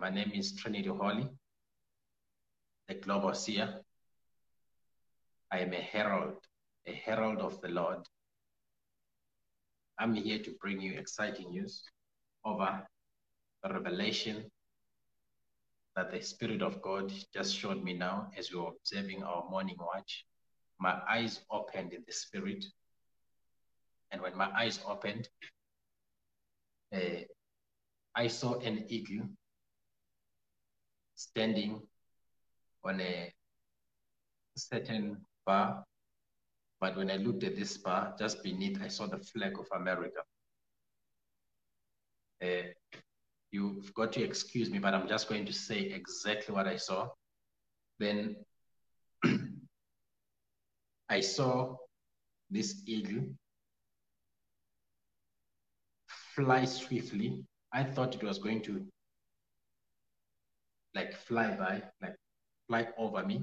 My name is Trinity Holy, the Global Seer. I am a herald of the Lord. I'm here to bring you exciting news over the revelation that the Spirit of God just showed me now as we were observing our morning watch. My eyes opened in the Spirit. And when my eyes opened, I saw an eagle standing on a certain bar. But when I looked at this bar, just beneath, I saw the flag of America. You've got to excuse me, but I'm just going to say exactly what I saw. Then I saw this eagle fly swiftly. I thought it was going to like fly by, like fly over me,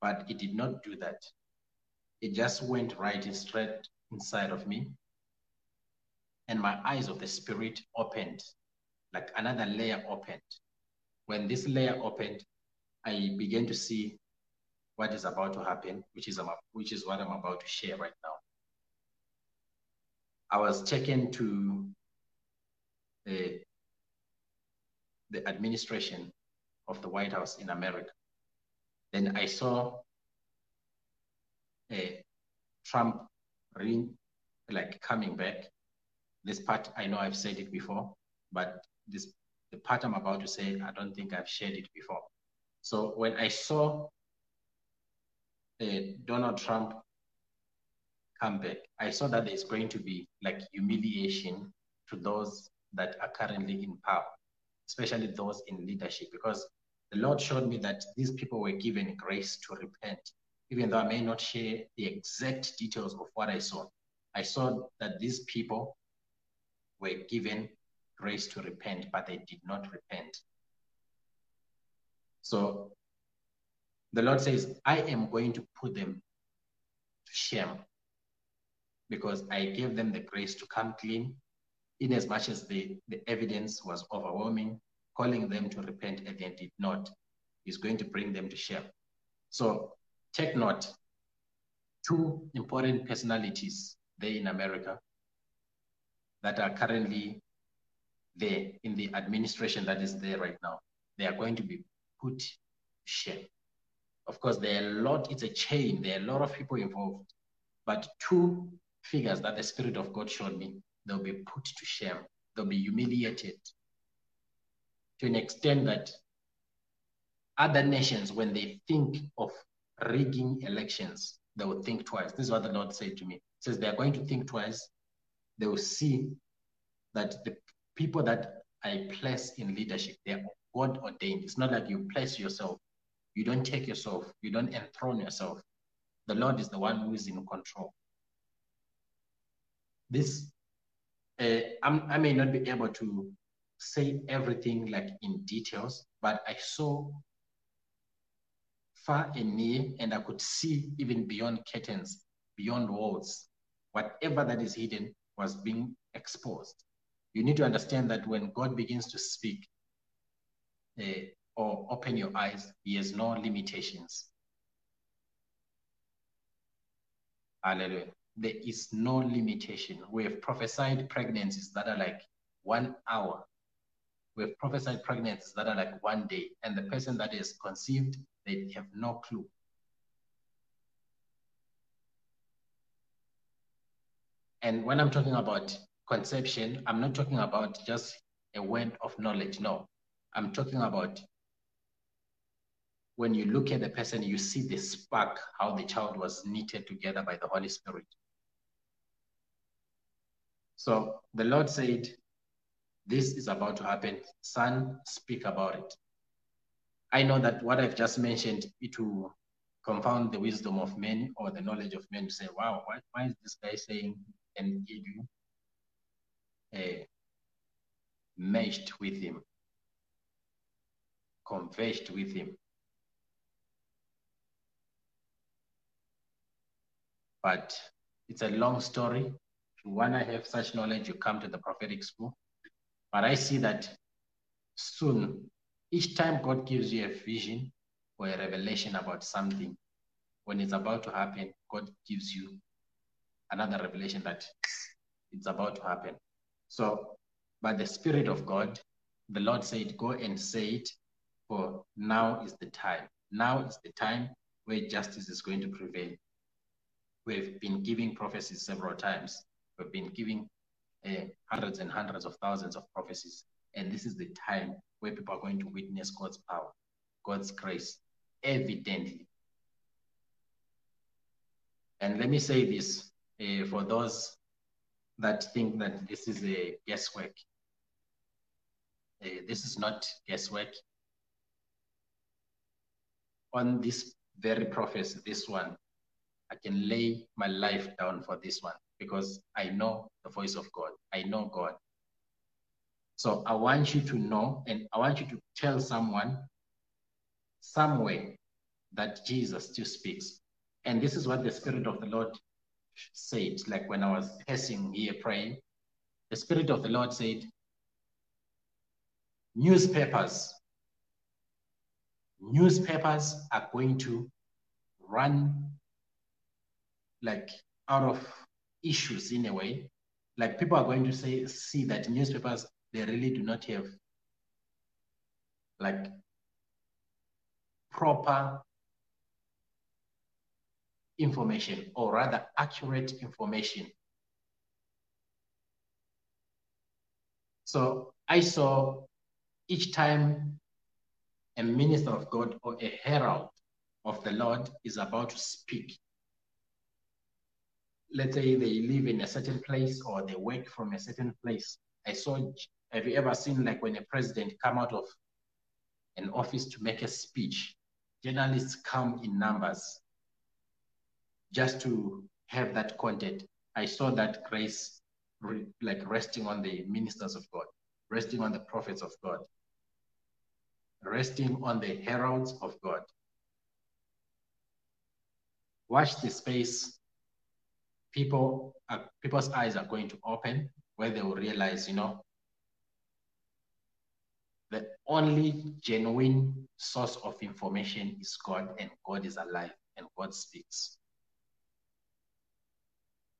but it did not do that. It just went right straight inside of me. And my eyes of the Spirit opened, like another layer opened. When this layer opened, I began to see what is about to happen, which is what I'm about to share right now. I was taken to the administration of the White House in America. Then I saw Trump coming back. This part, I know I've said it before, but the part I'm about to say, I don't think I've shared it before. So when I saw Donald Trump come back, I saw that there's going to be like humiliation to those that are currently in power, especially those in leadership, because the Lord showed me that these people were given grace to repent. Even though I may not share the exact details of what I saw that these people were given grace to repent, but they did not repent. So the Lord says, I am going to put them to shame because I gave them the grace to come clean, in as much as the evidence was overwhelming, calling them to repent and they did not, is going to bring them to shame. So take note, two important personalities there in America that are currently there in the administration that is there right now, they are going to be put to shame. Of course, there are a lot, it's a chain, there are a lot of people involved, but two figures that the Spirit of God showed me, they'll be put to shame, they'll be humiliated to an extent that other nations, when they think of rigging elections, they will think twice. This is what the Lord said to me. He says they are going to think twice. They will see that the people that I place in leadership, they are God ordained. It's not like you place yourself. You don't take yourself. You don't enthrone yourself. The Lord is the one who is in control. This, I may not be able to say everything like in details, but I saw far and near, and I could see even beyond curtains, beyond walls. Whatever that is hidden was being exposed. You need to understand that when God begins to speak or open your eyes, He has no limitations. Hallelujah. There is no limitation. We have prophesied pregnancies that are like 1 hour. We have prophesied pregnancies that are like 1 day, and the person that is conceived, they have no clue. And when I'm talking about conception, I'm not talking about just a word of knowledge. No, I'm talking about when you look at the person, you see the spark, how the child was knitted together by the Holy Spirit. So the Lord said, this is about to happen. Son, speak about it. I know that what I've just mentioned, it will confound the wisdom of men or the knowledge of men to say, wow, why is this guy saying an eagle meshed with him, conversed with him? But it's a long story. If you want to have such knowledge, you come to the prophetic school. But I see that soon, each time God gives you a vision or a revelation about something, when it's about to happen, God gives you another revelation that it's about to happen. So by the Spirit of God, the Lord said, go and say it, for now is the time. Now is the time where justice is going to prevail. We've been giving prophecies several times. We've been giving hundreds and hundreds of thousands of prophecies. And this is the time where people are going to witness God's power, God's grace, evidently. And let me say this for those that think that this is a guesswork. This is not guesswork. On this very prophecy, this one, I can lay my life down for this one because I know the voice of God. I know God. So I want you to know, and I want you to tell someone somewhere that Jesus still speaks. And this is what the Spirit of the Lord said. Like when I was passing here praying, the Spirit of the Lord said, newspapers are going to run like out of issues in a way. Like people are going to see that newspapers, they really do not have like proper information, or rather accurate information. So I saw each time a minister of God or a herald of the Lord is about to speak. Let's say they live in a certain place or they work from a certain place. I saw, have you ever seen like when a president come out of an office to make a speech, journalists come in numbers just to have that content. I saw that grace like resting on the ministers of God, resting on the prophets of God, resting on the heralds of God. Watch the space. People's eyes are going to open where they will realize, you know, the only genuine source of information is God, and God is alive, and God speaks.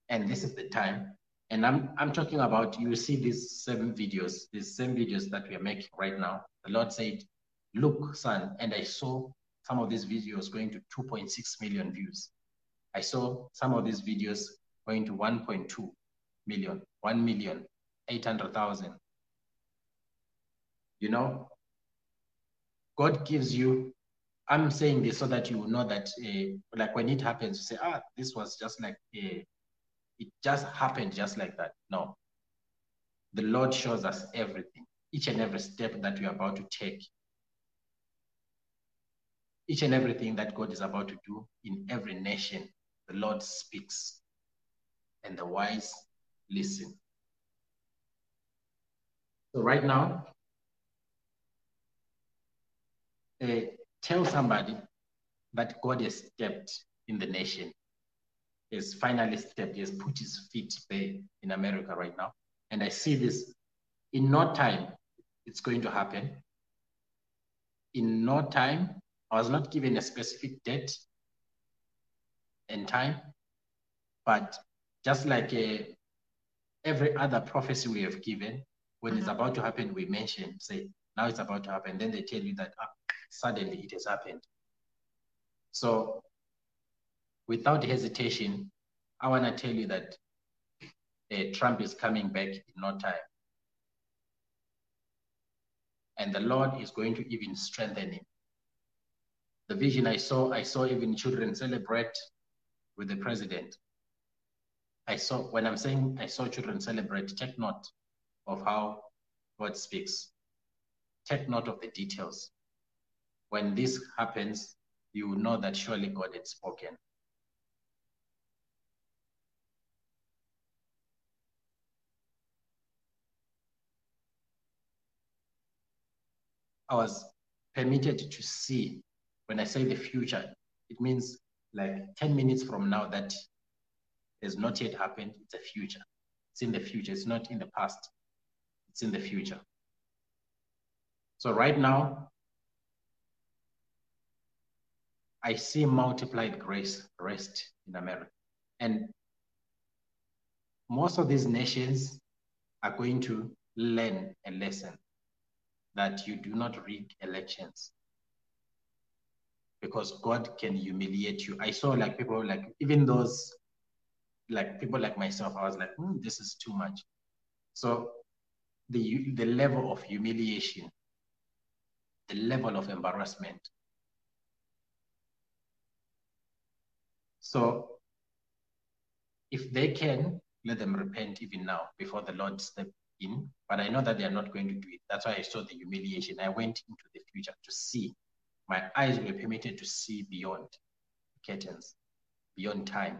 And this is the time. And I'm talking about, you see these same videos that we are making right now. The Lord said, look, son, and I saw some of these videos going to 2.6 million views. I saw some of these videos going to 1.2 million, 1,800,000. You know, God gives you, I'm saying this so that you will know that like when it happens, you say, ah, this was just like a, it just happened just like that. No. The Lord shows us everything, each and every step that we are about to take, each and everything that God is about to do in every nation. The Lord speaks, and the wise listen. So right now, tell somebody that God has stepped in the nation. He has finally stepped. He has put his feet there in America right now. And I see this in no time. It's going to happen. In no time. I was not given a specific date and time, but just like every other prophecy we have given, when it's about to happen, we mention, say, now it's about to happen. Then they tell you that suddenly it has happened. So without hesitation, I want to tell you that Trump is coming back in no time. And the Lord is going to even strengthen him. The vision I saw even children celebrate with the president. When I'm saying I saw children celebrate, take note of how God speaks. Take note of the details. When this happens, you will know that surely God had spoken. I was permitted to see. When I say the future, it means like 10 minutes from now that has not yet happened. It's a future. It's in the future. It's not in the past. It's in the future. So right now, I see multiplied grace rest in America. And most of these nations are going to learn a lesson that you do not rig elections, because God can humiliate you. I saw like people like, even those, like people like myself, I was like, this is too much. So the level of humiliation, the level of embarrassment. So if they can, let them repent even now before the Lord steps in. But I know that they are not going to do it. That's why I saw the humiliation. I went into the future to see. My eyes were permitted to see beyond curtains, beyond time.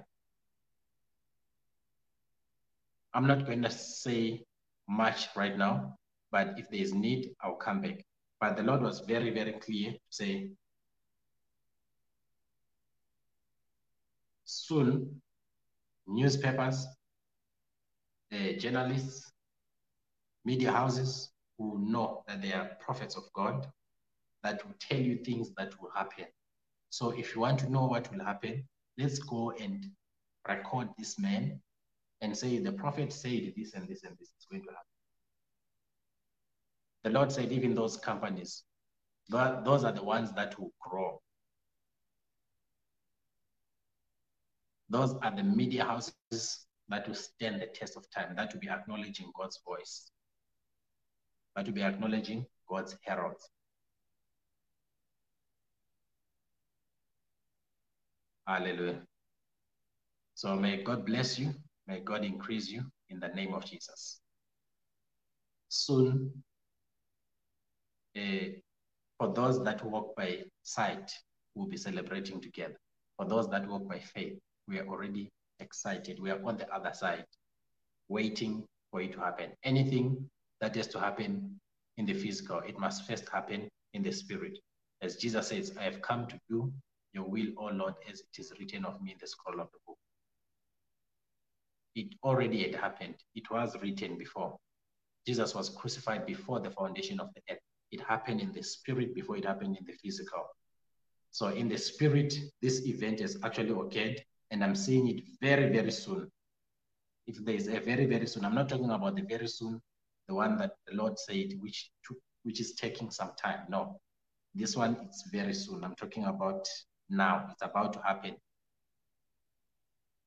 I'm not going to say much right now, but if there's need, I'll come back. But the Lord was very, very clear to say, soon, newspapers, journalists, media houses who know that they are prophets of God, that will tell you things that will happen. So if you want to know what will happen, let's go and record this man and say, the prophet said this and this and this is going to happen. The Lord said, even those companies, those are the ones that will grow. Those are the media houses that will stand the test of time, that will be acknowledging God's voice, that will be acknowledging God's heralds. Hallelujah. So may God bless you. May God increase you in the name of Jesus. Soon, for those that walk by sight, we'll be celebrating together. For those that walk by faith, we are already excited. We are on the other side, waiting for it to happen. Anything that has to happen in the physical, it must first happen in the spirit. As Jesus says, I have come to do your will, O Lord, as it is written of me in the scroll of the book. It already had happened. It was written before. Jesus was crucified before the foundation of the earth. It happened in the spirit before it happened in the physical. So in the spirit, this event has actually occurred, and I'm seeing it very, very soon. If there is a very, very soon, I'm not talking about the very soon, the one that the Lord said, which is taking some time. No, this one, it's very soon. I'm talking about now. It's about to happen.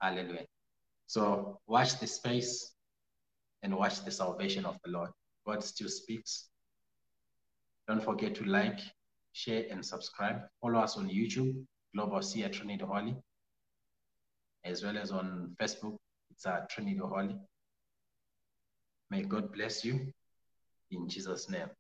Hallelujah. So watch the space and watch the salvation of the Lord. God still speaks. Don't forget to like, share, and subscribe. Follow us on YouTube, Global Seer Trinity Holy, as well as on Facebook. It's Trinity Holy. May God bless you in Jesus' name.